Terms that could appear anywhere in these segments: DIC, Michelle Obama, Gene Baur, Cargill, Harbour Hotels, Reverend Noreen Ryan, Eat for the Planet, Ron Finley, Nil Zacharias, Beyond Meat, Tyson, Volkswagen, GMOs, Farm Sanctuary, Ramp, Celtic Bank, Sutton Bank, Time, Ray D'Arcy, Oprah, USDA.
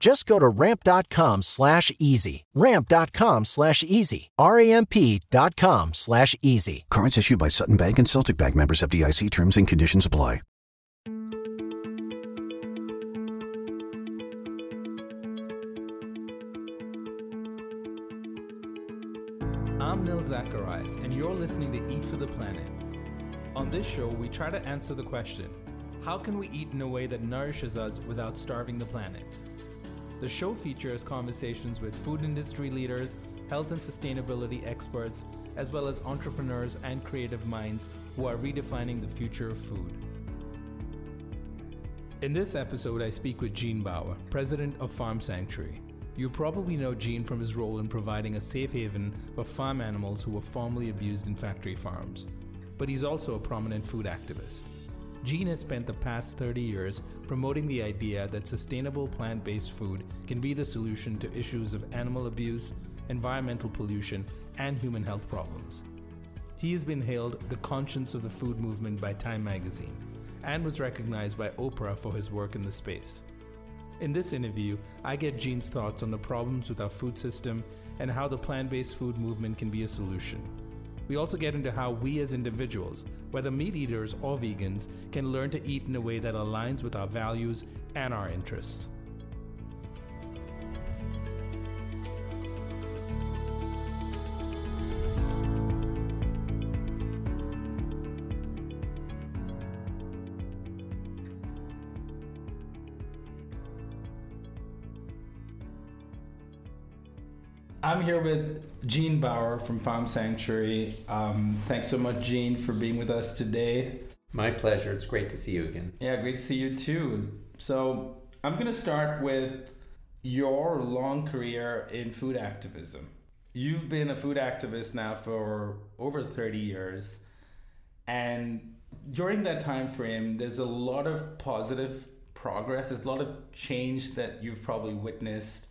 Just go to ramp.com/easy. Ramp.com/easy. RAMP.com/easy. Cards issued by Sutton Bank and Celtic Bank, members of DIC. Terms and conditions apply. I'm Nil Zacharias, and you're listening to Eat for the Planet. On this show, we try to answer the question, how can we eat in a way that nourishes us without starving the planet? The show features conversations with food industry leaders, health and sustainability experts, as well as entrepreneurs and creative minds who are redefining the future of food. In this episode, I speak with Gene Baur, president of Farm Sanctuary. You probably know Gene from his role in providing a safe haven for farm animals who were formerly abused in factory farms. But he's also a prominent food activist. Gene has spent the past 30 years promoting the idea that sustainable plant-based food can be the solution to issues of animal abuse, environmental pollution, and human health problems. He has been hailed the conscience of the food movement by Time magazine and was recognized by Oprah for his work in the space. In this interview, I get Gene's thoughts on the problems with our food system and how the plant-based food movement can be a solution. We also get into how we as individuals, whether meat eaters or vegans, can learn to eat in a way that aligns with our values and our interests. I'm here with Gene Baur from Farm Sanctuary. Thanks so much, Gene, for being with us today. My pleasure. It's great to see you again. Yeah, great to see you too. So I'm going to start with your long career in food activism. You've been a food activist now for over 30 years. And during that time frame, there's a lot of positive progress. There's a lot of change that you've probably witnessed.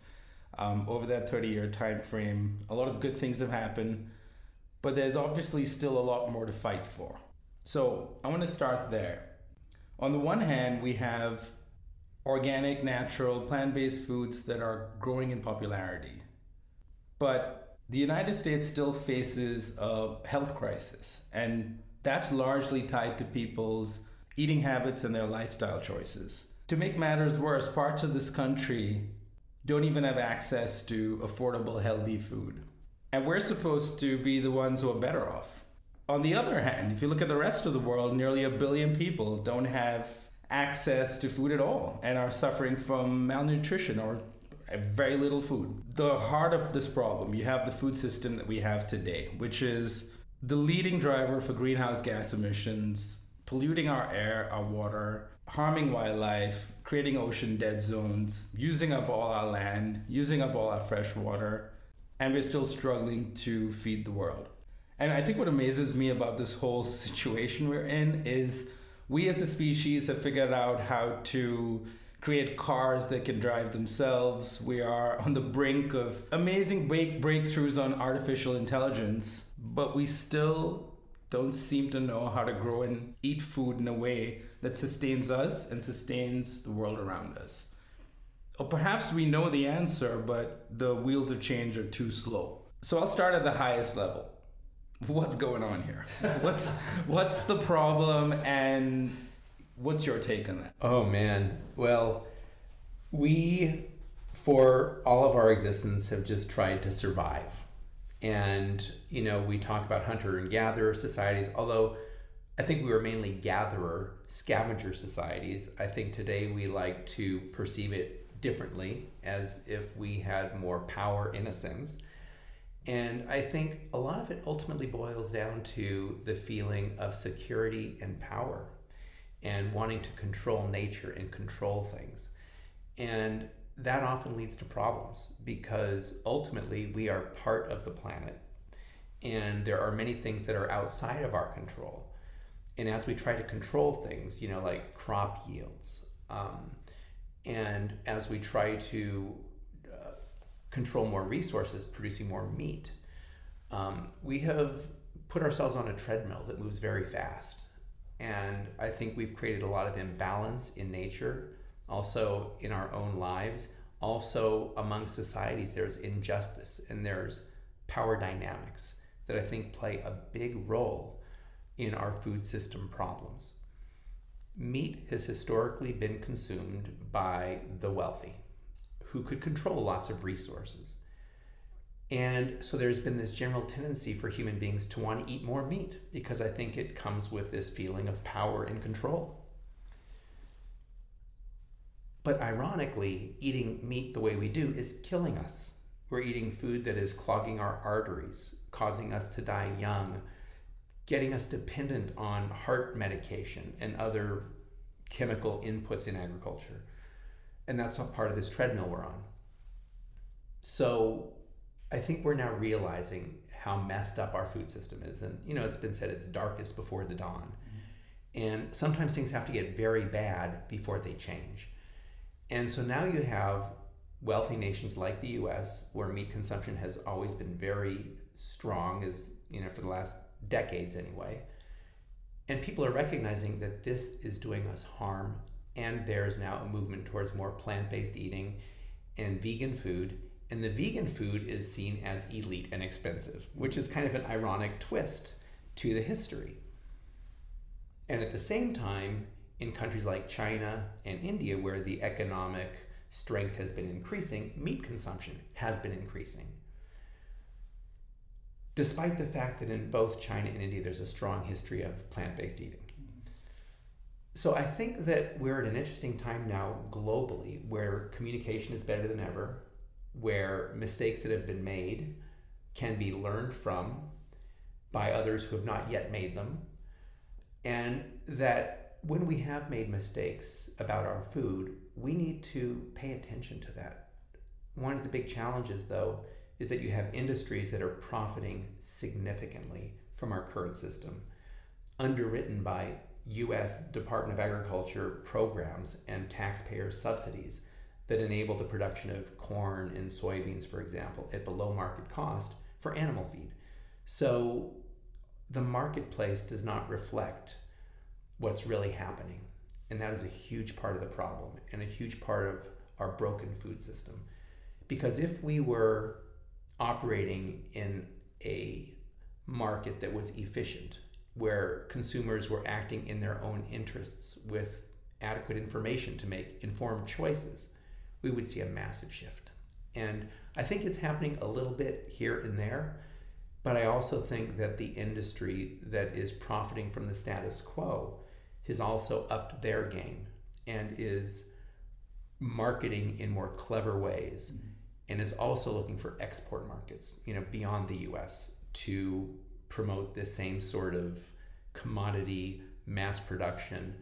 Over that 30-year time frame, a lot of good things have happened, but there's obviously still a lot more to fight for. So I want to start there. On the one hand, we have organic, natural, plant-based foods that are growing in popularity. But the United States still faces a health crisis, and that's largely tied to people's eating habits and their lifestyle choices. To make matters worse, parts of this country don't even have access to affordable, healthy food. And we're supposed to be the ones who are better off. On the other hand, if you look at the rest of the world, nearly 1 billion people don't have access to food at all and are suffering from malnutrition or very little food. The heart of this problem, you have the food system that we have today, which is the leading driver for greenhouse gas emissions, polluting our air, our water, harming wildlife, creating ocean dead zones, using up all our land, using up all our fresh water, and we're still struggling to feed the world. And I think what amazes me about this whole situation we're in is we as a species have figured out how to create cars that can drive themselves. We are on the brink of amazing breakthroughs on artificial intelligence, but we still don't seem to know how to grow and eat food in a way that sustains us and sustains the world around us. Or perhaps we know the answer, but the wheels of change are too slow. So I'll start at the highest level. What's going on here? What's the problem, and what's your take on that? Oh man, well, we, for all of our existence, have just tried to survive. And, you know, we talk about hunter and gatherer societies, although I think we were mainly gatherer, scavenger societies. I think today we like to perceive it differently, as if we had more power in a sense. And I think a lot of it ultimately boils down to the feeling of security and power and wanting to control nature and control things. And that often leads to problems, because ultimately we are part of the planet and there are many things that are outside of our control. And as we try to control things, you know, like crop yields, and as we try to control more resources, producing more meat, we have put ourselves on a treadmill that moves very fast. And I think we've created a lot of imbalance in nature, also in our own lives, also among societies. There's injustice and there's power dynamics that I think play a big role in our food system problems. Meat has historically been consumed by the wealthy, who could control lots of resources. And so there's been this general tendency for human beings to want to eat more meat, because I think it comes with this feeling of power and control. But ironically, eating meat the way we do is killing us. We're eating food that is clogging our arteries, causing us to die young, getting us dependent on heart medication and other chemical inputs in agriculture. And that's not part of this treadmill we're on. So I think we're now realizing how messed up our food system is. And, you know, it's been said it's darkest before the dawn. Mm-hmm. And sometimes things have to get very bad before they change. And so now you have wealthy nations like the US, where meat consumption has always been very strong, as, you know, for the last decades anyway, and people are recognizing that this is doing us harm, and there's now a movement towards more plant-based eating and vegan food, and the vegan food is seen as elite and expensive, which is kind of an ironic twist to the history. And at the same time, in countries like China and India, where the economic strength has been increasing, meat consumption has been increasing, despite the fact that in both China and India, there's a strong history of plant-based eating. So I think that we're at an interesting time now globally, where communication is better than ever, where mistakes that have been made can be learned from by others who have not yet made them. And that when we have made mistakes about our food, we need to pay attention to that. One of the big challenges, though, is that you have industries that are profiting significantly from our current system, underwritten by U.S. Department of Agriculture programs and taxpayer subsidies that enable the production of corn and soybeans, for example, at below market cost for animal feed. So the marketplace does not reflect what's really happening. And that is a huge part of the problem and a huge part of our broken food system. Because if we were operating in a market that was efficient, where consumers were acting in their own interests with adequate information to make informed choices, we would see a massive shift. And I think it's happening a little bit here and there, but I also think that the industry that is profiting from the status quo has also upped their game and is marketing in more clever ways. Mm-hmm. And is also looking for export markets, you know, beyond the U.S. to promote this same sort of commodity, mass production,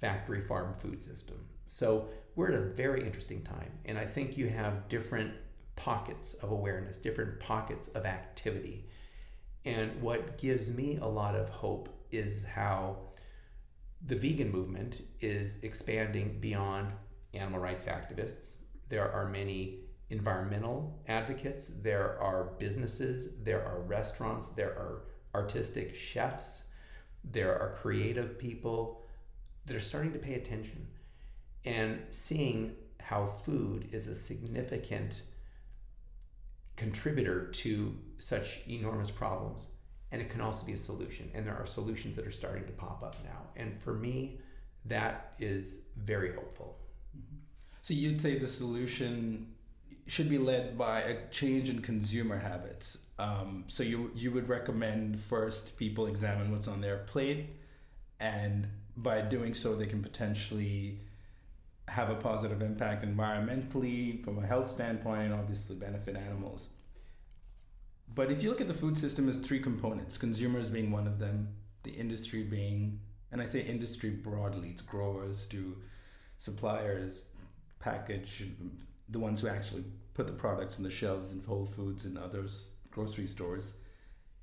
factory farm food system. So we're at a very interesting time. And I think you have different pockets of awareness, different pockets of activity. And what gives me a lot of hope is how the vegan movement is expanding beyond animal rights activists. There are many environmental advocates, there are businesses, there are restaurants, there are artistic chefs, there are creative people that are starting to pay attention and seeing how food is a significant contributor to such enormous problems, and it can also be a solution, and there are solutions that are starting to pop up now. And for me, that is very hopeful. So you'd say the solution should be led by a change in consumer habits. So you would recommend first people examine what's on their plate And by doing so, they can potentially have a positive impact environmentally, from a health standpoint, obviously benefit animals. But if you look at the food system as three components, consumers being one of them, the industry being, and I say industry broadly, it's growers to suppliers, package, the ones who actually put the products on the shelves in Whole Foods and other grocery stores.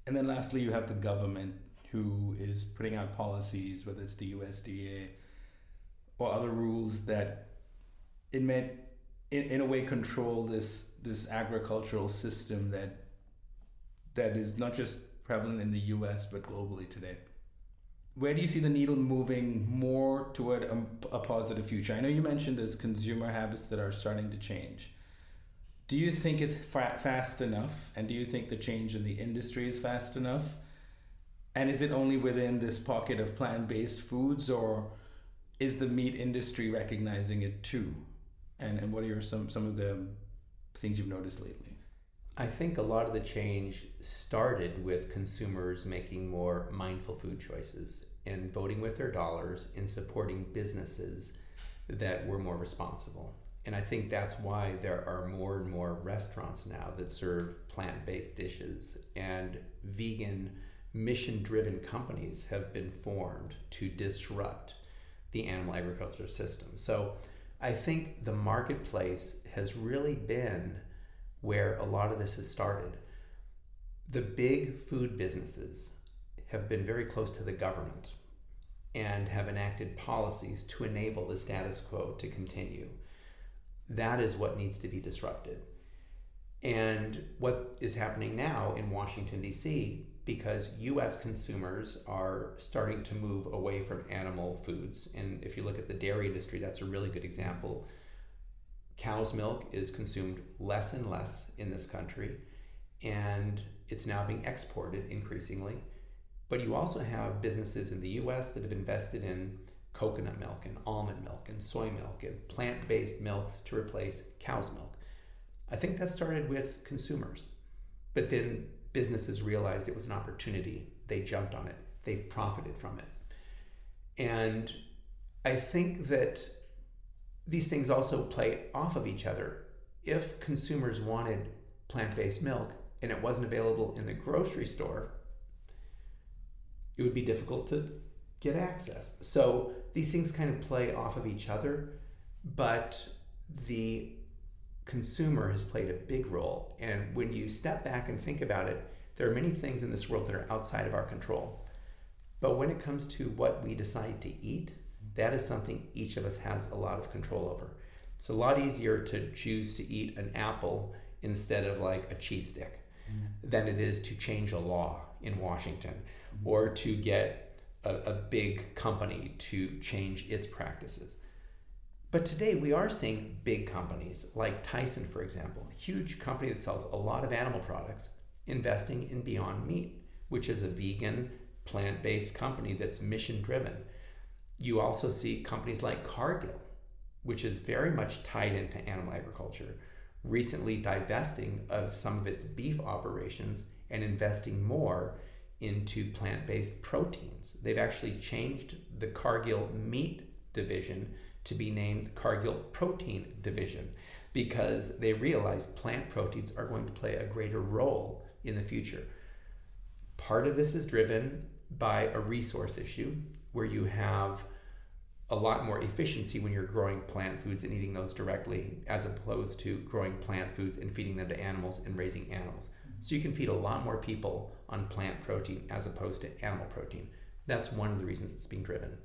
And then lastly, you have the government who is putting out policies, whether it's the USDA or other rules that in a way control this agricultural system that is not just prevalent in the US, but globally today. Where do you see the needle moving more toward a positive future? I know you mentioned there's consumer habits that are starting to change. Do you think it's fast enough? And do you think the change in the industry is fast enough? And is it only within this pocket of plant-based foods, or is the meat industry recognizing it too? And what are some of the things you've noticed lately? I think a lot of the change started with consumers making more mindful food choices and voting with their dollars and supporting businesses that were more responsible. And I think that's why there are more and more restaurants now that serve plant-based dishes, and vegan mission-driven companies have been formed to disrupt the animal agriculture system. So I think the marketplace has really been where a lot of this has started. The big food businesses have been very close to the government and have enacted policies to enable the status quo to continue. That is what needs to be disrupted. And what is happening now in Washington, D.C., because U.S. consumers are starting to move away from animal foods. And if you look at the dairy industry, that's a really good example. Cow's milk is consumed less and less in this country, and it's now being exported increasingly. But you also have businesses in the U.S. that have invested in coconut milk and almond milk and soy milk and plant-based milks to replace cow's milk. I think that started with consumers, but then businesses realized it was an opportunity. They jumped on it. They've profited from it. And I think that these things also play off of each other. If consumers wanted plant-based milk and it wasn't available in the grocery store, it would be difficult to get access. So these things kind of play off of each other, but the consumer has played a big role. And when you step back and think about it, there are many things in this world that are outside of our control. But when it comes to what we decide to eat, that is something each of us has a lot of control over. It's a lot easier to choose to eat an apple instead of like a cheese stick than it is to change a law in Washington or to get a big company to change its practices. But today we are seeing big companies like Tyson, for example, a huge company that sells a lot of animal products, investing in Beyond Meat, which is a vegan, plant-based company that's mission-driven. You also see companies like Cargill, which is very much tied into animal agriculture, recently divesting of some of its beef operations and investing more into plant-based proteins. They've actually changed the Cargill meat division to be named Cargill Protein Division because they realized plant proteins are going to play a greater role in the future. Part of this is driven by a resource issue where you have a lot more efficiency when you're growing plant foods and eating those directly as opposed to growing plant foods and feeding them to animals and raising animals. So you can feed a lot more people on plant protein as opposed to animal protein. That's one of the reasons it's being driven.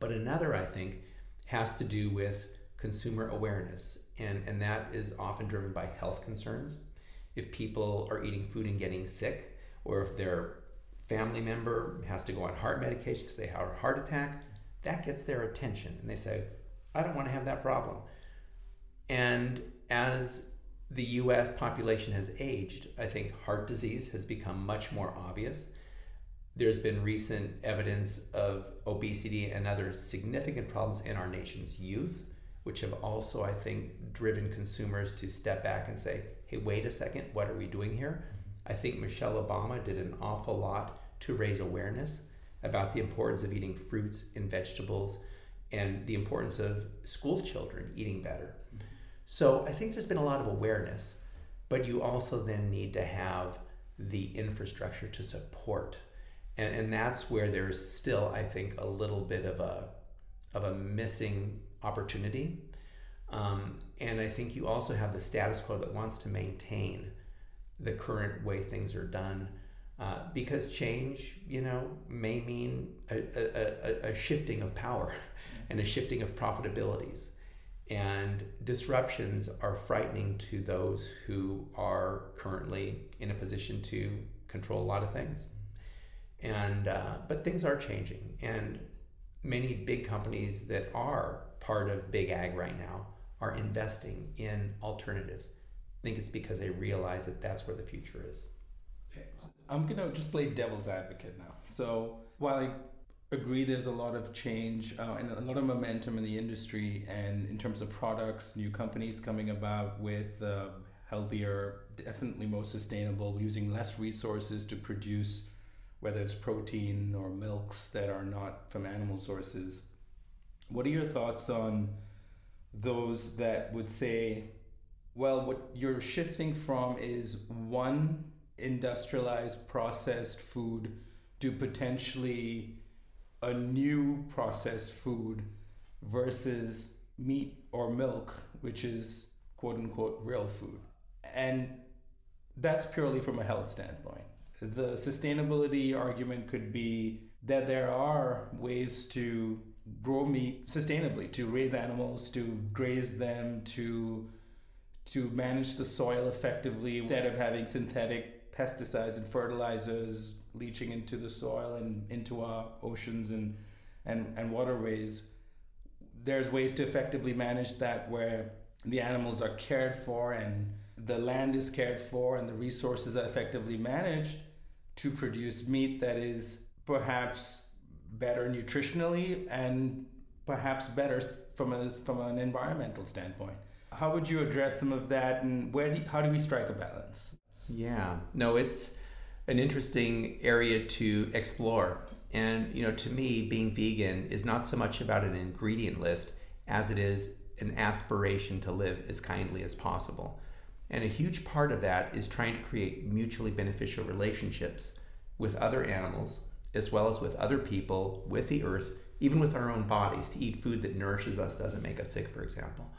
But another, I think, has to do with consumer awareness, and that is often driven by health concerns. If people are eating food and getting sick, or if they're family member has to go on heart medication because they have a heart attack, that gets their attention. And they say, I don't want to have that problem. And as the U.S. population has aged, I think heart disease has become much more obvious. There's been recent evidence of obesity and other significant problems in our nation's youth, which have also, I think, driven consumers to step back and say, hey, wait a second, what are we doing here? I think Michelle Obama did an awful lot to raise awareness, about the importance of eating fruits and vegetables and the importance of school children eating better. So I think there's been a lot of awareness, but you also then need to have the infrastructure to support. And that's where there's still, I think, a little bit of a missing opportunity. And I think you also have the status quo that wants to maintain the current way things are done, because change, may mean a shifting of power and a shifting of profitabilities. And disruptions are frightening to those who are currently in a position to control a lot of things. And but things are changing, and many big companies that are part of Big Ag right now are investing in alternatives. I think it's because they realize that that's where the future is. I'm going to just play devil's advocate now. So while I agree there's a lot of change and a lot of momentum in the industry, and in terms of products, new companies coming about with healthier, definitely more sustainable, using less resources to produce, whether it's protein or milks that are not from animal sources. What are your thoughts on those that would say, well, what you're shifting from is one industrialized processed food to potentially a new processed food versus meat or milk, which is quote unquote real food? And that's purely from a health standpoint. The sustainability argument could be that there are ways to grow meat sustainably, to raise animals, to graze them, to manage the soil effectively instead of having synthetic pesticides and fertilizers leaching into the soil and into our oceans and waterways. There's ways to effectively manage that where the animals are cared for and the land is cared for and the resources are effectively managed to produce meat that is perhaps better nutritionally and perhaps better from an environmental standpoint. How would you address some of that, and how do we strike a balance? Yeah, no, it's an interesting area to explore. And, to me, being vegan is not so much about an ingredient list as it is an aspiration to live as kindly as possible. And a huge part of that is trying to create mutually beneficial relationships with other animals, as well as with other people, with the earth, even with our own bodies, to eat food that nourishes us, doesn't make us sick, for example.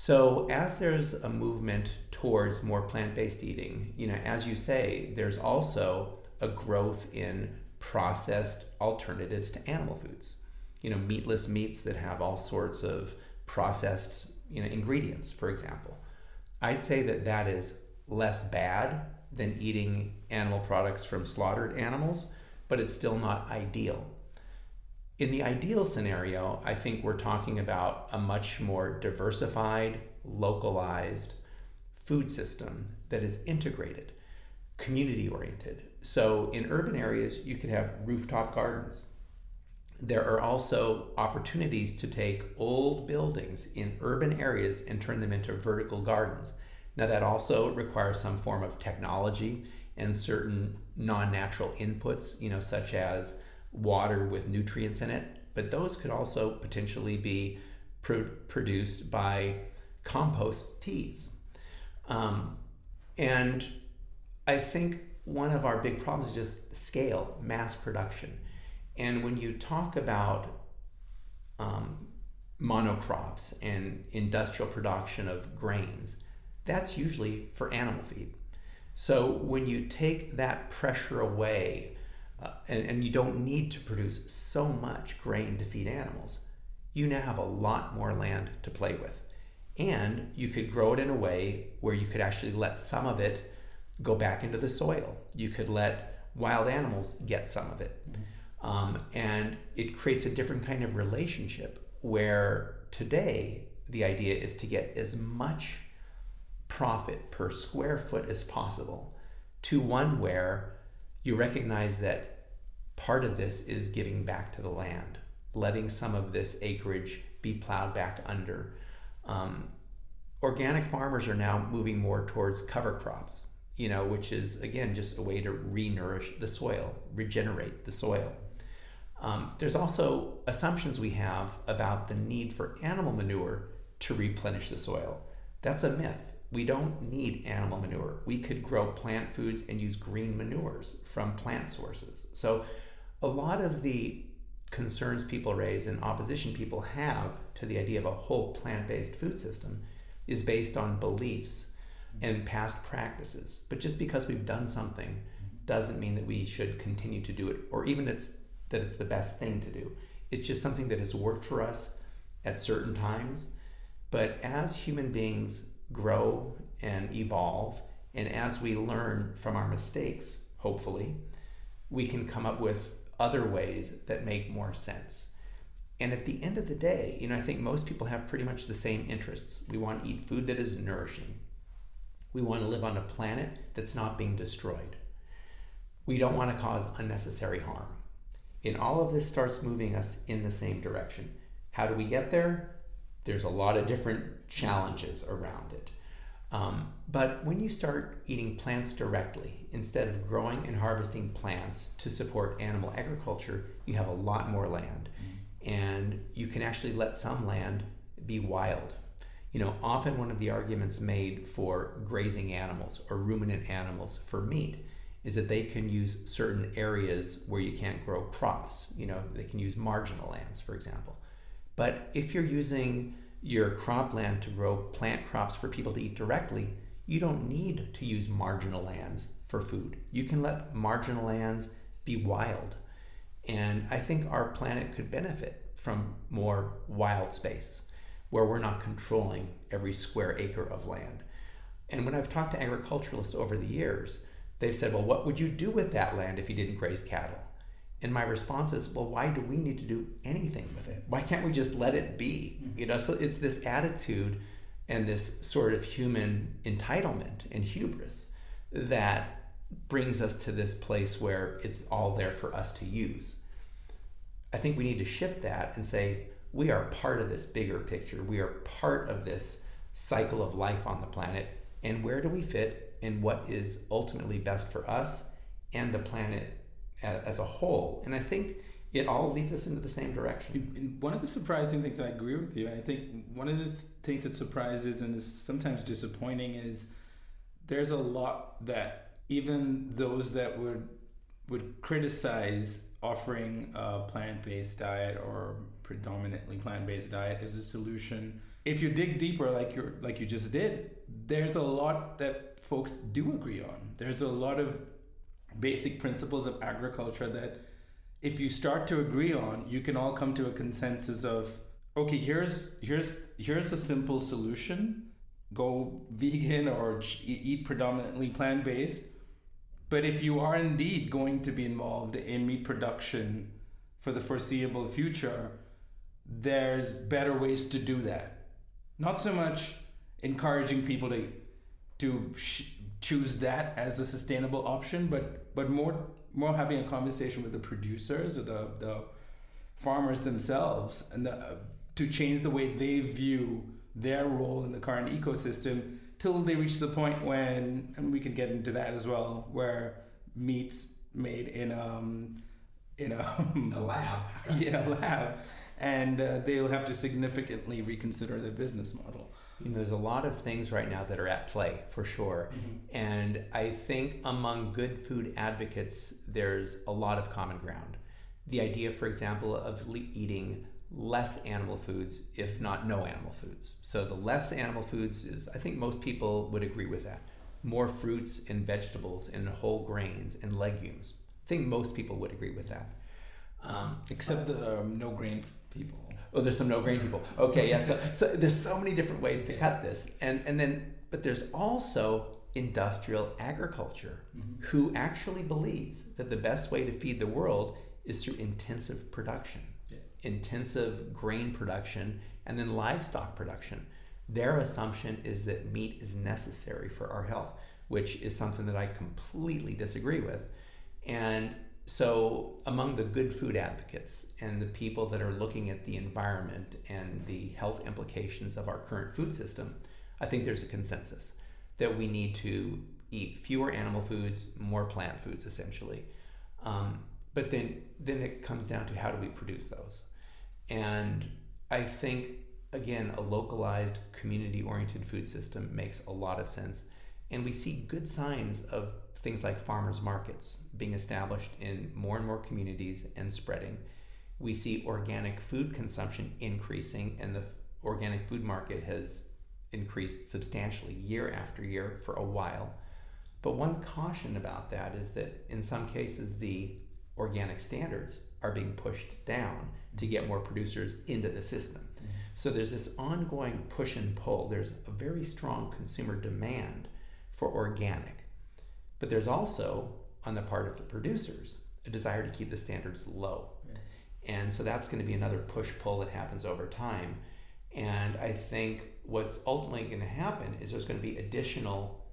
So as there's a movement towards more plant-based eating, as you say, there's also a growth in processed alternatives to animal foods. Meatless meats that have all sorts of processed, ingredients, for example. I'd say that is less bad than eating animal products from slaughtered animals, but it's still not ideal. In the ideal scenario, I think we're talking about a much more diversified, localized food system that is integrated, community-oriented. So in urban areas, you could have rooftop gardens. There are also opportunities to take old buildings in urban areas and turn them into vertical gardens. Now, that also requires some form of technology and certain non-natural inputs, such as water with nutrients in it, but those could also potentially be produced by compost teas. And I think one of our big problems is just scale, mass production. And when you talk about monocrops and industrial production of grains, that's usually for animal feed. So when you take that pressure away, and you don't need to produce so much grain to feed animals, you now have a lot more land to play with. And you could grow it in a way where you could actually let some of it go back into the soil. You could let wild animals get some of it. And it creates a different kind of relationship where today the idea is to get as much profit per square foot as possible, to one where you recognize that part of this is giving back to the land, letting some of this acreage be plowed back under. Organic farmers are now moving more towards cover crops, which is, again, just a way to re-nourish the soil, regenerate the soil. There's also assumptions we have about the need for animal manure to replenish the soil. That's a myth. We don't need animal manure. We could grow plant foods and use green manures from plant sources. So a lot of the concerns people raise and opposition people have to the idea of a whole plant-based food system is based on beliefs and past practices. But just because we've done something doesn't mean that we should continue to do it, or even that it's the best thing to do. It's just something that has worked for us at certain times. But as human beings grow and evolve, and as we learn from our mistakes, hopefully, we can come up with other ways that make more sense. And at the end of the day, I think most people have pretty much the same interests. We want to eat food that is nourishing. We want to live on a planet that's not being destroyed. We don't want to cause unnecessary harm. And all of this starts moving us in the same direction. How do we get there? There's a lot of different challenges around it. But when you start eating plants directly, instead of growing and harvesting plants to support animal agriculture, you have a lot more land. And you can actually let some land be wild. Often one of the arguments made for grazing animals or ruminant animals for meat is that they can use certain areas where you can't grow crops. They can use marginal lands, for example. But if you're using your cropland to grow plant crops for people to eat directly, you don't need to use marginal lands for food. You can let marginal lands be wild. And I think our planet could benefit from more wild space where we're not controlling every square acre of land. And when I've talked to agriculturalists over the years, they've said, well, what would you do with that land if you didn't graze cattle? And my response is, well, why do we need to do anything with it? Why can't we just let it be? So it's this attitude and this sort of human entitlement and hubris that brings us to this place where it's all there for us to use. I think we need to shift that and say, we are part of this bigger picture. We are part of this cycle of life on the planet. And where do we fit in what is ultimately best for us and the planet as a whole? And I think it all leads us into the same direction. And one of the surprising things, I agree with you, I think one of the things that surprises and is sometimes disappointing is there's a lot that even those that would criticize offering a plant-based diet or predominantly plant-based diet as a solution. If you dig deeper, like you just did, there's a lot that folks do agree on. There's a lot of basic principles of agriculture that if you start to agree on, you can all come to a consensus of, okay, here's a simple solution. Go vegan or eat predominantly plant-based. But if you are indeed going to be involved in meat production for the foreseeable future, there's better ways to do that. Not so much encouraging people to choose that as a sustainable option, but more having a conversation with the producers or the farmers themselves and to change the way they view their role in the current ecosystem till they reach the point when, and we can get into that as well, where meat's made in a lab. And they'll have to significantly reconsider their business model. There's a lot of things right now that are at play, for sure. Mm-hmm. And I think among good food advocates, there's a lot of common ground. The idea, for example, of eating less animal foods, if not no animal foods. So the less animal foods is, I think most people would agree with that. More fruits and vegetables and whole grains and legumes. I think most people would agree with that. Except the no-grain people. Oh, there's some no-grain people. Okay, yeah, so there's so many different ways to cut this. But there's also industrial agriculture, mm-hmm. who actually believes that the best way to feed the world is through intensive production, intensive grain production, and then livestock production. Their assumption is that meat is necessary for our health, which is something that I completely disagree with. And so among the good food advocates and the people that are looking at the environment and the health implications of our current food system, I think there's a consensus that we need to eat fewer animal foods, more plant foods, essentially. But then it comes down to how do we produce those? And I think, again, a localized, community-oriented food system makes a lot of sense. And we see good signs of things like farmers markets being established in more and more communities and spreading. We see organic food consumption increasing, and the organic food market has increased substantially year after year for a while. But one caution about that is that in some cases the organic standards are being pushed down to get more producers into the system. Mm-hmm. So there's this ongoing push and pull. There's a very strong consumer demand for organic. But there's also, on the part of the producers, a desire to keep the standards low. Right. And so that's going to be another push-pull that happens over time. And I think what's ultimately going to happen is there's going to be additional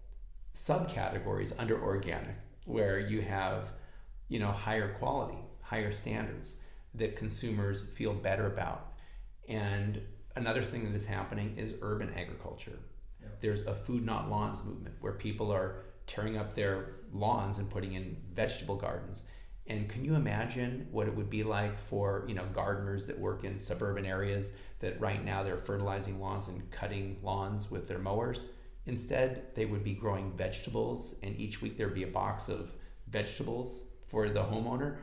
subcategories under organic where you have, you know, higher quality, higher standards that consumers feel better about. And another thing that is happening is urban agriculture. Yep. There's a food not lawns movement where people are tearing up their lawns and putting in vegetable gardens. And can you imagine what it would be like for, you know, gardeners that work in suburban areas that right now they're fertilizing lawns and cutting lawns with their mowers? Instead, they would be growing vegetables, and each week there'd be a box of vegetables for the homeowner,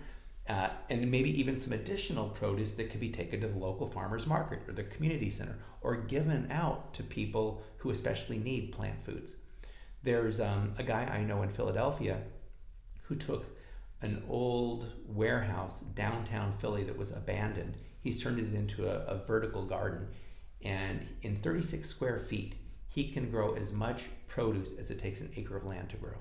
and maybe even some additional produce that could be taken to the local farmer's market or the community center or given out to people who especially need plant foods. There's a guy I know in Philadelphia who took an old warehouse downtown Philly that was abandoned. He's turned it into a vertical garden, and in 36 square feet, he can grow as much produce as it takes an acre of land to grow.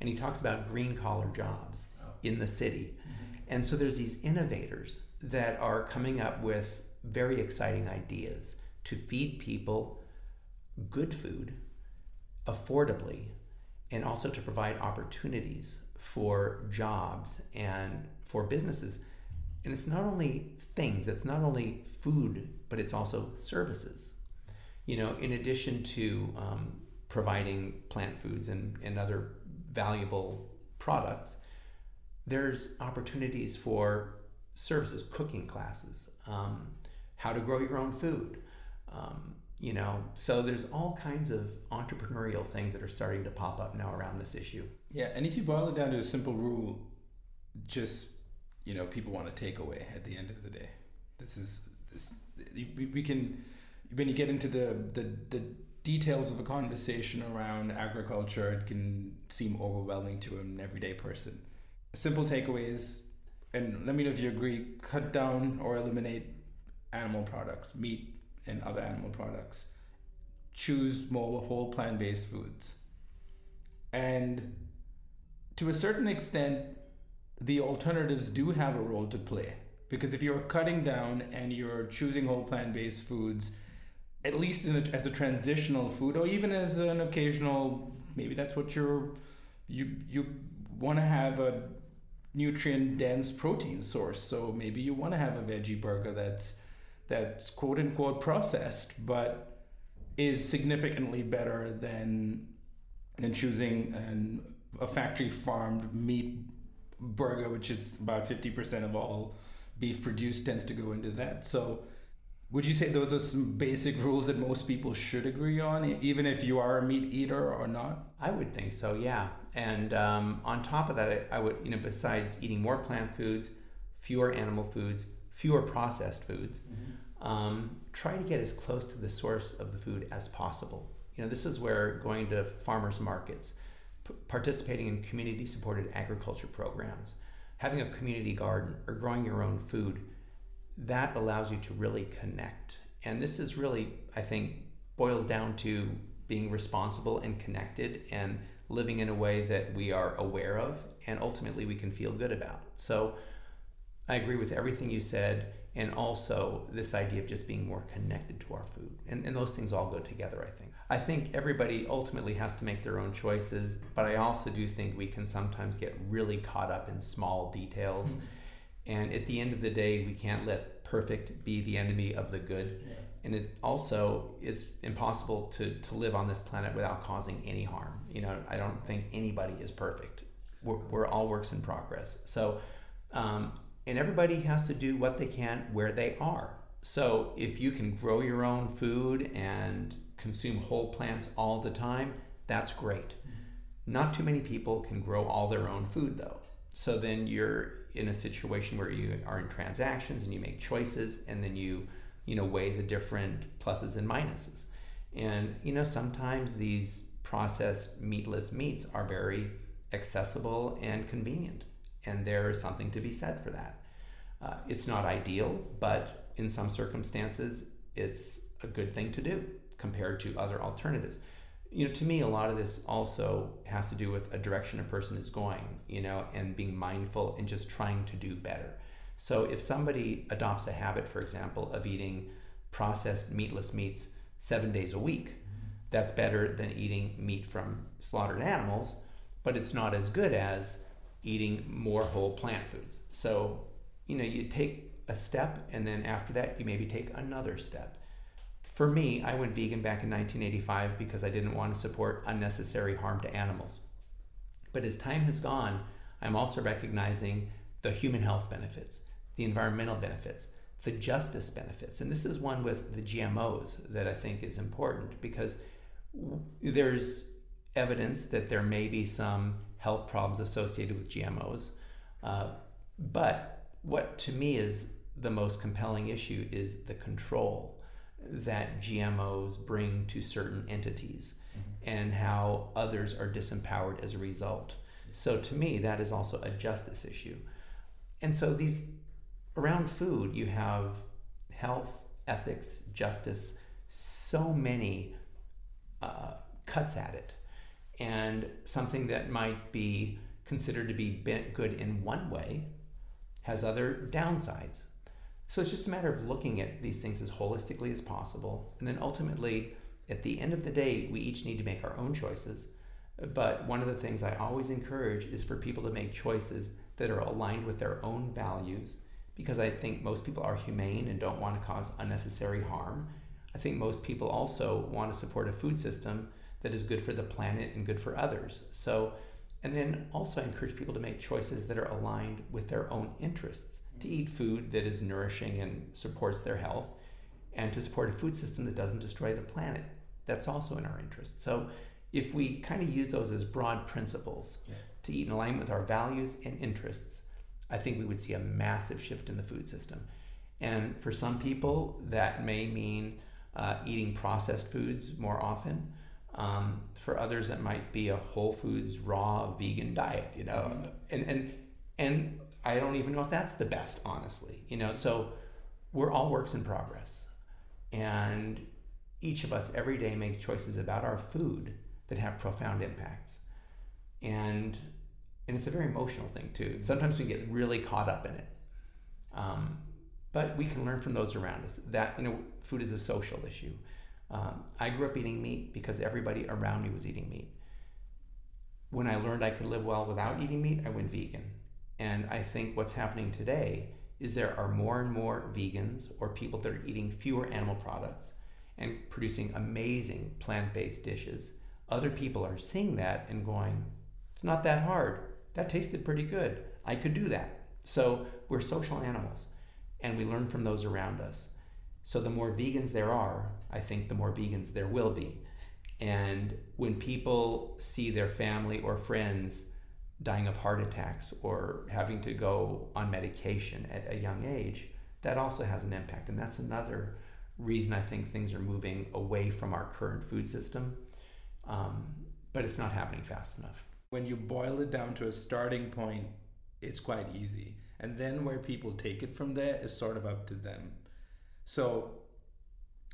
And he talks about green-collar jobs in the city. Mm-hmm. And so there's these innovators that are coming up with very exciting ideas to feed people good food affordably, and also to provide opportunities for jobs and for businesses. And it's not only things, it's not only food, but it's also services. You know, in addition to providing plant foods and other valuable products, there's opportunities for services, cooking classes, how to grow your own food. You know, so there's all kinds of entrepreneurial things that are starting to pop up now around this issue. Yeah, and if you boil it down to a simple rule, just, you know, people want a takeaway at the end of the day. We can, when you get into the details of a conversation around agriculture, it can seem overwhelming to an everyday person. Simple takeaways, and let me know if you agree, cut down or eliminate animal products, meat, and other animal products. Choose more whole plant-based foods. And to a certain extent, the alternatives do have a role to play, because if you're cutting down and you're choosing whole plant-based foods, at least as a transitional food, or even as an occasional, maybe that's what you want to have, a nutrient-dense protein source. So maybe you want to have a veggie burger that's quote-unquote processed, but is significantly better than choosing a factory-farmed meat burger, which is about 50% of all beef produced tends to go into that. So would you say those are some basic rules that most people should agree on, even if you are a meat eater or not? I would think so, yeah. And on top of that, I would, you know, besides eating more plant foods, fewer animal foods, fewer processed foods, mm-hmm. Try to get as close to the source of the food as possible. You know, this is where going to farmers markets, participating in community-supported agriculture programs, having a community garden, or growing your own food, that allows you to really connect. And this is really, I think, boils down to being responsible and connected and living in a way that we are aware of and ultimately we can feel good about. So I agree with everything you said, and also this idea of just being more connected to our food. And those things all go together, I think. I think everybody ultimately has to make their own choices, but I also do think we can sometimes get really caught up in small details. And at the end of the day, we can't let perfect be the enemy of the good. Yeah. And it also, it's impossible to live on this planet without causing any harm. You know, I don't think anybody is perfect. We're all works in progress. So And everybody has to do what they can where they are. So if you can grow your own food and consume whole plants all the time, that's great. Not too many people can grow all their own food though. So then you're in a situation where you are in transactions and you make choices, and then you weigh the different pluses and minuses. And sometimes these processed meatless meats are very accessible and convenient. And there is something to be said for that. It's not ideal, but in some circumstances, it's a good thing to do compared to other alternatives. To me, a lot of this also has to do with a direction a person is going, and being mindful and just trying to do better. So if somebody adopts a habit, for example, of eating processed meatless meats 7 days a week, that's better than eating meat from slaughtered animals, but it's not as good as eating more whole plant foods. So, you take a step, and then after that, you maybe take another step. For me, I went vegan back in 1985 because I didn't want to support unnecessary harm to animals. But as time has gone, I'm also recognizing the human health benefits, the environmental benefits, the justice benefits. And this is one with the GMOs that I think is important, because there's evidence that there may be some health problems associated with GMOs. But what to me is the most compelling issue is the control that GMOs bring to certain entities, mm-hmm. and how others are disempowered as a result. So to me, that is also a justice issue. And so these around food, you have health, ethics, justice, so many cuts at it. And something that might be considered to be good in one way has other downsides. So it's just a matter of looking at these things as holistically as possible. And then ultimately, at the end of the day, we each need to make our own choices. But one of the things I always encourage is for people to make choices that are aligned with their own values, because I think most people are humane and don't want to cause unnecessary harm. I think most people also want to support a food system that is good for the planet and good for others. So, and then also I encourage people to make choices that are aligned with their own interests, to eat food that is nourishing and supports their health, and to support a food system that doesn't destroy the planet. That's also in our interest. So if we kind of use those as broad principles, yeah. to eat in alignment with our values and interests, I think we would see a massive shift in the food system. And for some people, that may mean eating processed foods more often. For others, it might be a whole foods, raw, vegan diet, and I don't even know if that's the best, honestly, so we're all works in progress, and each of us every day makes choices about our food that have profound impacts, and it's a very emotional thing too. Sometimes we get really caught up in it, but we can learn from those around us that, food is a social issue. I grew up eating meat because everybody around me was eating meat. When I learned I could live well without eating meat, I went vegan. And I think what's happening today is there are more and more vegans, or people that are eating fewer animal products and producing amazing plant-based dishes. Other people are seeing that and going, it's not that hard. That tasted pretty good. I could do that. So we're social animals, and we learn from those around us. So the more vegans there are, I think the more vegans there will be. And when people see their family or friends dying of heart attacks or having to go on medication at a young age, that also has an impact. And that's another reason I think things are moving away from our current food system. But it's not happening fast enough. When you boil it down to a starting point, it's quite easy. And then where people take it from there is sort of up to them. So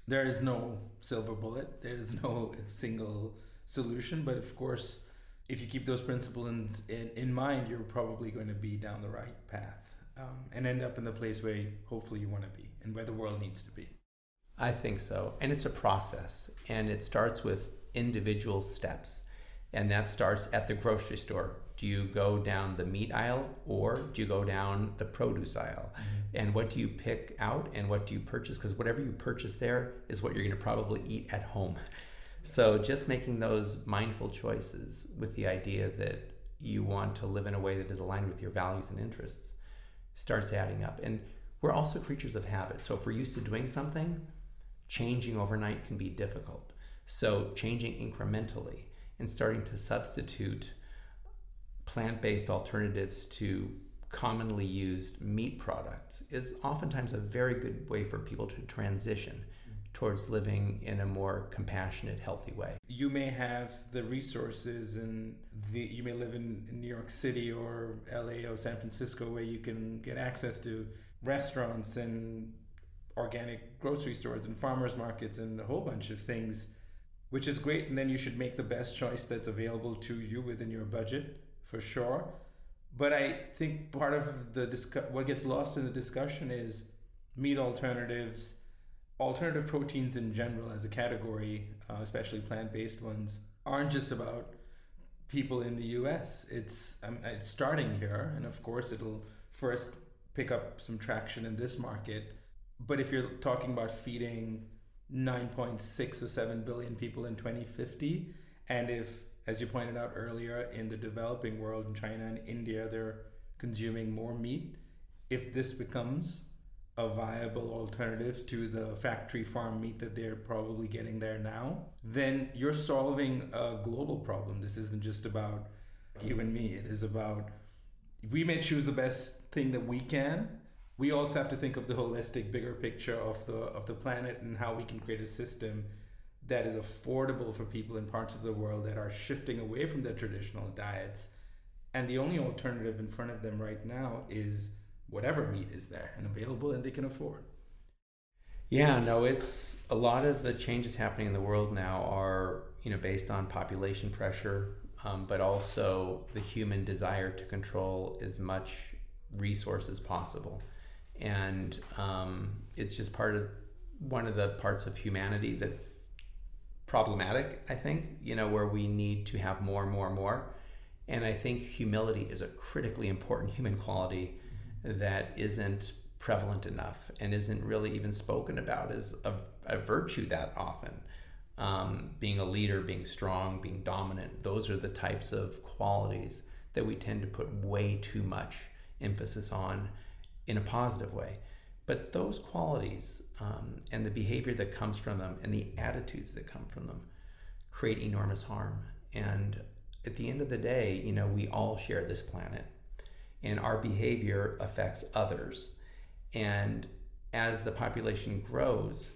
there is no silver bullet. There is no single solution. But of course, if you keep those principles in mind, you're probably going to be down the right path and end up in the place where hopefully you want to be and where the world needs to be. I think so. And it's a process. And it starts with individual steps. And that starts at the grocery store. Do you go down the meat aisle, or do you go down the produce aisle? Mm-hmm. And what do you pick out and what do you purchase? Because whatever you purchase there is what you're going to probably eat at home. So just making those mindful choices with the idea that you want to live in a way that is aligned with your values and interests starts adding up. And we're also creatures of habit. So if we're used to doing something, changing overnight can be difficult. So changing incrementally and starting to substitute plant-based alternatives to commonly used meat products is oftentimes a very good way for people to transition towards living in a more compassionate, healthy way. You may have the resources and you may live in New York City or LA or San Francisco where you can get access to restaurants and organic grocery stores and farmers markets and a whole bunch of things, which is great. And then you should make the best choice that's available to you within your budget, for sure. But I think part of the what gets lost in the discussion is meat alternatives, alternative proteins in general as a category, especially plant-based ones, aren't just about people in the US. It's starting here, and of course it'll first pick up some traction in this market. But if you're talking about feeding 9.6 or 7 billion people in 2050, and if, as you pointed out earlier, in the developing world, in China and India, they're consuming more meat, if this becomes a viable alternative to the factory farm meat that they're probably getting there now, then you're solving a global problem. This isn't just about you and me. It is about, we may choose the best thing that we can. We also have to think of the holistic, bigger picture of the planet and how we can create a system that is affordable for people in parts of the world that are shifting away from their traditional diets. And the only alternative in front of them right now is whatever meat is there and available and they can afford. Yeah, no, it's a lot of the changes happening in the world now are, based on population pressure, but also the human desire to control as much resource as possible. And it's just one of the parts of humanity that's problematic, I think, where we need to have more. And I think humility is a critically important human quality that isn't prevalent enough and isn't really even spoken about as a virtue that often. Being a leader, being strong, being dominant, those are the types of qualities that we tend to put way too much emphasis on in a positive way. But those qualities and the behavior that comes from them and the attitudes that come from them create enormous harm. And at the end of the day, we all share this planet and our behavior affects others. And as the population grows,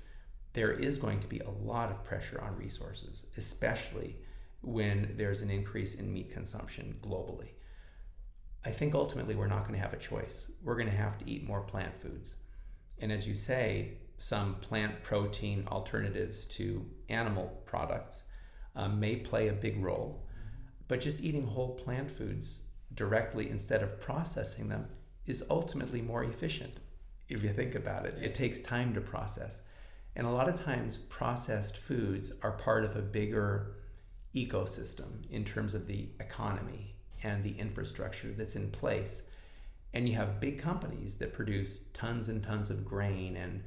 there is going to be a lot of pressure on resources, especially when there's an increase in meat consumption globally. I think ultimately we're not going to have a choice. We're going to have to eat more plant foods. And as you say, some plant protein alternatives to animal products may play a big role, but just eating whole plant foods directly instead of processing them is ultimately more efficient. If you think about it, it takes time to process. And a lot of times processed foods are part of a bigger ecosystem in terms of the economy and the infrastructure that's in place. And you have big companies that produce tons and tons of grain and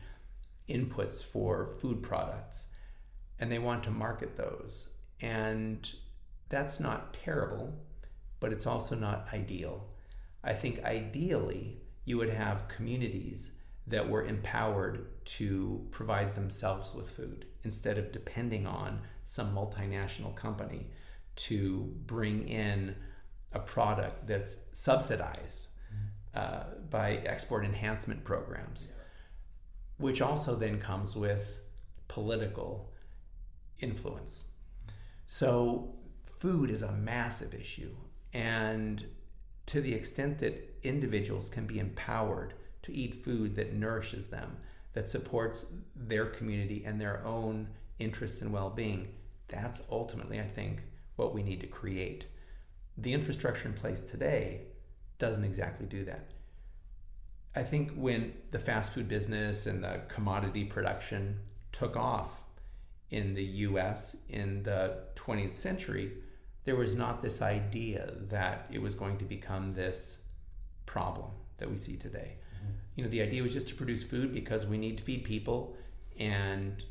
inputs for food products, and they want to market those. And that's not terrible, but it's also not ideal. I think ideally, you would have communities that were empowered to provide themselves with food instead of depending on some multinational company to bring in a product that's subsidized by export enhancement programs, which also then comes with political influence. So food is a massive issue. And to the extent that individuals can be empowered to eat food that nourishes them, that supports their community and their own interests and well-being, that's ultimately, I think, what we need to create. The infrastructure in place today doesn't exactly do that. I think when the fast food business and the commodity production took off in the US in the 20th century, there was not this idea that it was going to become this problem that we see today. The idea was just to produce food because we need to feed people, and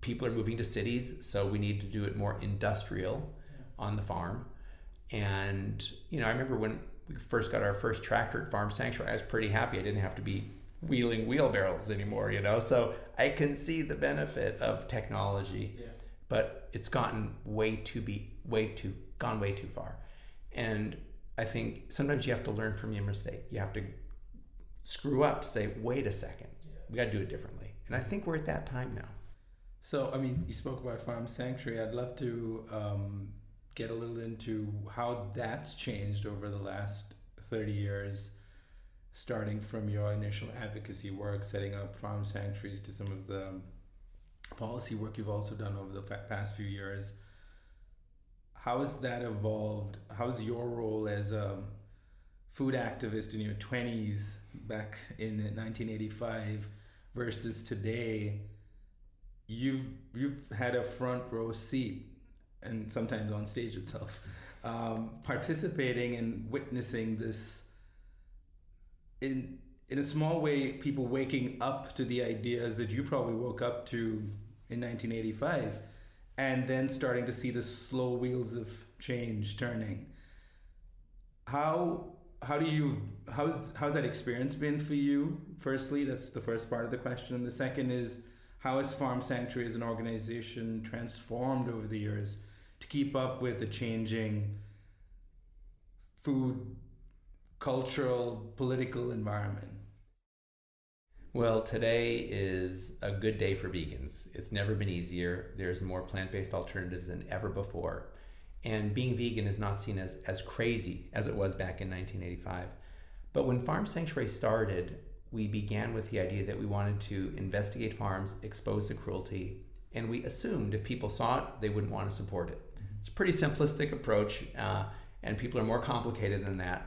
people are moving to cities, so we need to do it more industrial on the farm. And I remember when we first got our first tractor at Farm Sanctuary, I was pretty happy I didn't have to be wheeling wheelbarrows anymore, you know? So I can see the benefit of technology, yeah. But it's gotten way too far. And I think sometimes you have to learn from your mistake. You have to screw up to say, wait a second, we got to do it differently. And I think we're at that time now. So, I mean, you spoke about Farm Sanctuary. I'd love to get a little into how that's changed over the last 30 years, starting from your initial advocacy work, setting up farm sanctuaries, to some of the policy work you've also done over the past few years. How has that evolved? How's your role as a food activist in your 20s back in 1985 versus today? You've had a front row seat, and sometimes on stage itself, participating and witnessing this in a small way, people waking up to the ideas that you probably woke up to in 1985, and then starting to see the slow wheels of change turning. How's that experience been for you? Firstly, that's the first part of the question. And the second is, how has Farm Sanctuary as an organization transformed over the years to keep up with the changing food, cultural, political environment? Well, today is a good day for vegans. It's never been easier. There's more plant-based alternatives than ever before. And being vegan is not seen as crazy as it was back in 1985. But when Farm Sanctuary started, we began with the idea that we wanted to investigate farms, expose the cruelty, and we assumed if people saw it, they wouldn't want to support it. It's a pretty simplistic approach, and people are more complicated than that.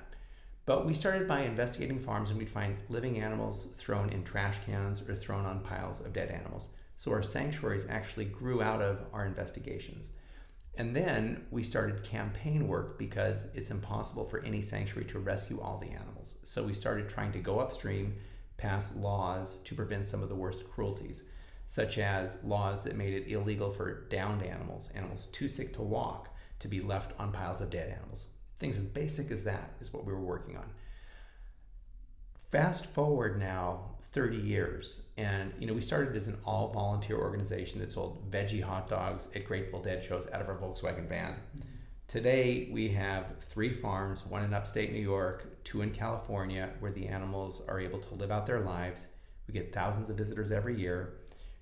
But we started by investigating farms, and we'd find living animals thrown in trash cans or thrown on piles of dead animals. So our sanctuaries actually grew out of our investigations. And then we started campaign work, because it's impossible for any sanctuary to rescue all the animals. So we started trying to go upstream, pass laws to prevent some of the worst cruelties, such as laws that made it illegal for downed animals, animals too sick to walk, to be left on piles of dead animals. Things as basic as that is what we were working on. Fast forward now 30 years, and you know, we started as an all-volunteer organization that sold veggie hot dogs at Grateful Dead shows out of our Volkswagen van. Mm-hmm. Today we have 3 farms, one in upstate New York, 2 in California, where the animals are able to live out their lives. We get thousands of visitors every year.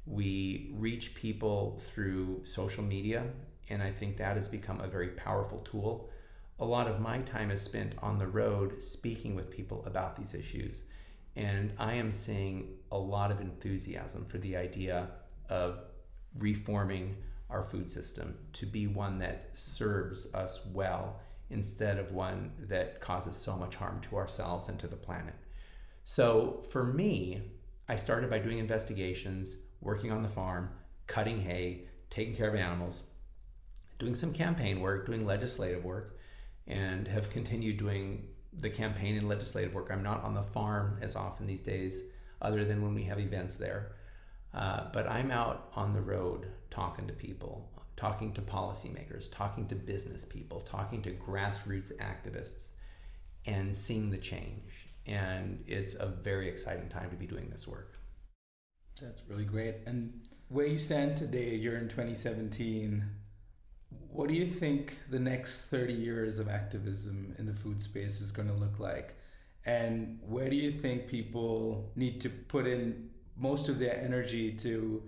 We reach people through social media, and I think that has become a very powerful tool. A lot of my time is spent on the road speaking with people about these issues. And I am seeing a lot of enthusiasm for the idea of reforming our food system to be one that serves us well, instead of one that causes so much harm to ourselves and to the planet. So for me, I started by doing investigations, working on the farm, cutting hay, taking care of animals, doing some campaign work, doing legislative work, and have continued doing the campaign and legislative work. I'm not on the farm as often these days, other than when we have events there. But I'm out on the road talking to people, talking to policymakers, talking to business people, talking to grassroots activists, and seeing the change. And it's a very exciting time to be doing this work. That's really great. And where you stand today, you're in 2017. What do you think the next 30 years of activism in the food space is going to look like? And where do you think people need to put in most of their energy to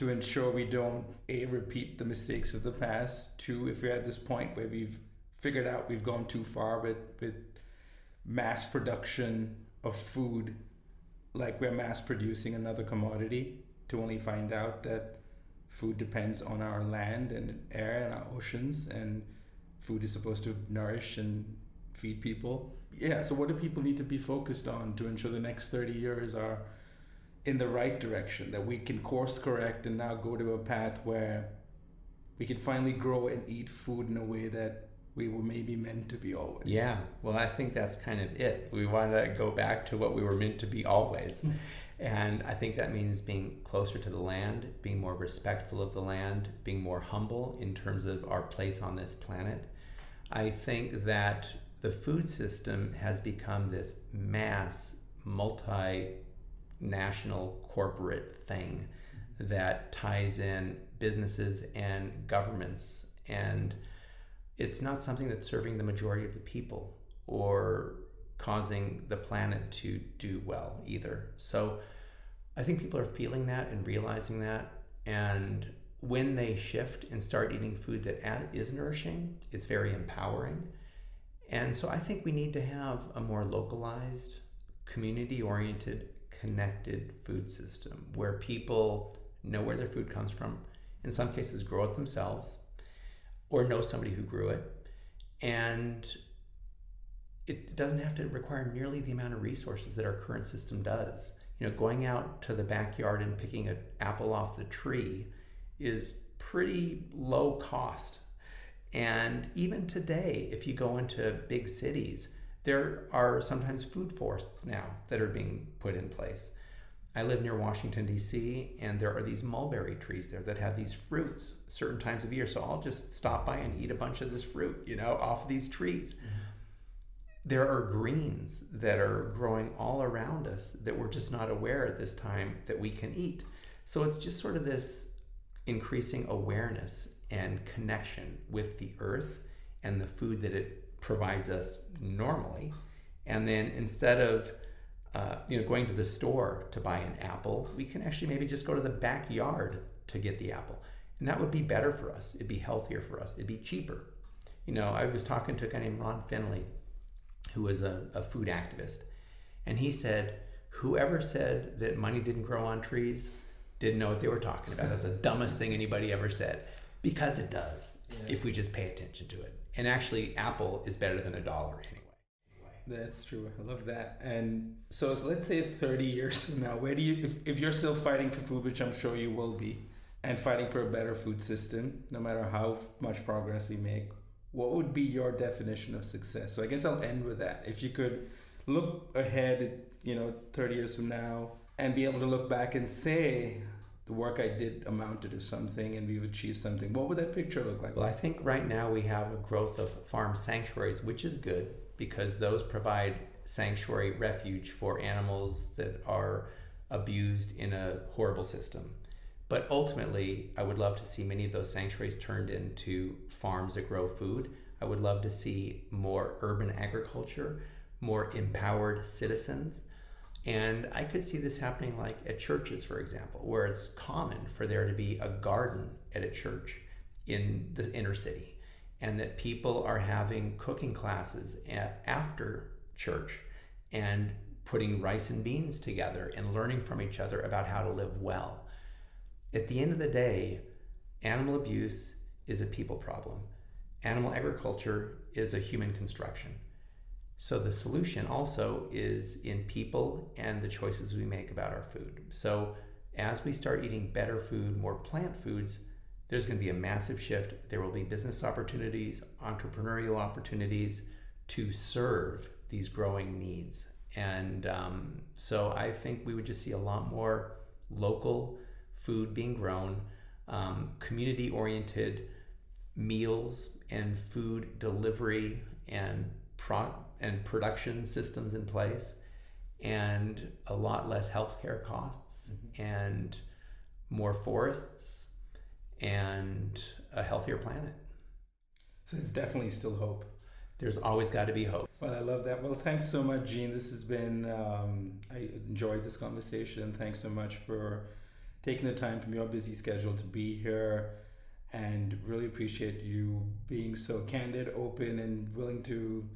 ensure we don't, A, repeat the mistakes of the past, 2, if we're at this point where we've figured out we've gone too far with mass production of food, like we're mass producing another commodity to only find out that food depends on our land and air and our oceans, and food is supposed to nourish and feed people. Yeah, so what do people need to be focused on to ensure the next 30 years are in the right direction, that we can course correct and now go to a path where we can finally grow and eat food in a way that we were maybe meant to be always? Yeah, well, I think that's kind of it. We want to go back to what we were meant to be always. And I think that means being closer to the land, being more respectful of the land, being more humble in terms of our place on this planet. I think that the food system has become this mass, multinational corporate thing that ties in businesses and governments, and it's not something that's serving the majority of the people or causing the planet to do well either. So I think people are feeling that and realizing that, and when they shift and start eating food that is nourishing, it's very empowering. And so I think we need to have a more localized, community-oriented, connected food system where people know where their food comes from, in some cases grow it themselves, or know somebody who grew it. And it doesn't have to require nearly the amount of resources that our current system does. You know, going out to the backyard and picking an apple off the tree is pretty low cost. And even today, if you go into big cities, there are sometimes food forests now that are being put in place. I live near Washington, D.C., and there are these mulberry trees there that have these fruits certain times of year. So I'll just stop by and eat a bunch of this fruit, you know, off of these trees. Mm-hmm. There are greens that are growing all around us that we're just not aware at this time that we can eat. So it's just sort of this increasing awareness and connection with the earth and the food that it provides us normally. And then instead of going to the store to buy an apple, we can actually maybe just go to the backyard to get the apple. And that would be better for us. It'd be healthier for us. It'd be cheaper. You know, I was talking to a guy named Ron Finley, who is a food activist. And he said, whoever said that money didn't grow on trees didn't know what they were talking about. That's the dumbest thing anybody ever said. Because it does, if we just pay attention to it. And actually, Apple is better than $1 anyway. That's true. I love that. And so let's say 30 years from now, where do you, if you're still fighting for food, which I'm sure you will be, and fighting for a better food system, no matter how much progress we make, what would be your definition of success? So I guess I'll end with that. If you could look ahead, 30 years from now, and be able to look back and say, the work I did amounted to something and we've achieved something, what would that picture look like? Well, I think right now we have a growth of farm sanctuaries, which is good because those provide sanctuary refuge for animals that are abused in a horrible system. But ultimately, I would love to see many of those sanctuaries turned into farms that grow food. I would love to see more urban agriculture, more empowered citizens. And I could see this happening like at churches, for example, where it's common for there to be a garden at a church in the inner city, and that people are having cooking classes after church and putting rice and beans together and learning from each other about how to live well. At the end of the day, animal abuse is a people problem. Animal agriculture is a human construction. So the solution also is in people and the choices we make about our food. So as we start eating better food, more plant foods, there's going to be a massive shift. There will be business opportunities, entrepreneurial opportunities to serve these growing needs. And so I think we would just see a lot more local food being grown, community-oriented meals and food delivery and production systems in place, and a lot less healthcare costs, mm-hmm. and more forests and a healthier planet. So there's definitely still hope. There's always got to be hope. Well, I love that. Well, thanks so much, Gene. This has been, I enjoyed this conversation. Thanks so much for taking the time from your busy schedule to be here, and really appreciate you being so candid, open, and willing to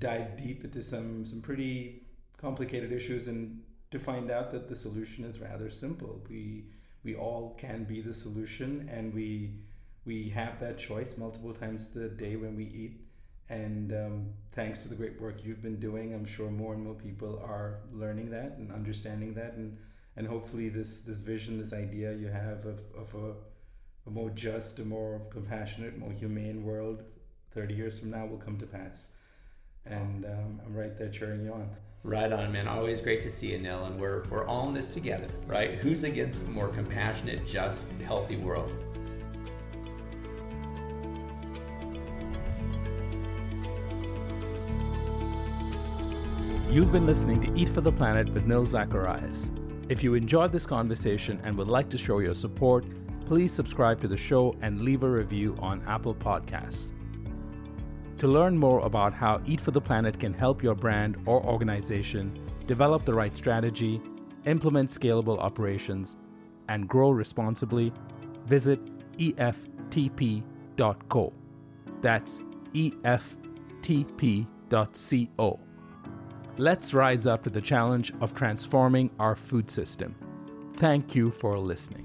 dive deep into some pretty complicated issues, and to find out that the solution is rather simple. We all can be the solution, and we have that choice multiple times the day when we eat. And thanks to the great work you've been doing, I'm sure more and more people are learning that and understanding that, and hopefully this vision, this idea you have of a more just, a more compassionate, more humane world 30 years from now will come to pass. And I'm right there cheering you on. Right on, man. Always great to see you, Nil. And we're all in this together, right? Who's against a more compassionate, just, healthy world? You've been listening to Eat for the Planet with Nil Zacharias. If you enjoyed this conversation and would like to show your support, please subscribe to the show and leave a review on Apple Podcasts. To learn more about how Eat for the Planet can help your brand or organization develop the right strategy, implement scalable operations, and grow responsibly, visit EFTP.co. That's EFTP.co. Let's rise up to the challenge of transforming our food system. Thank you for listening.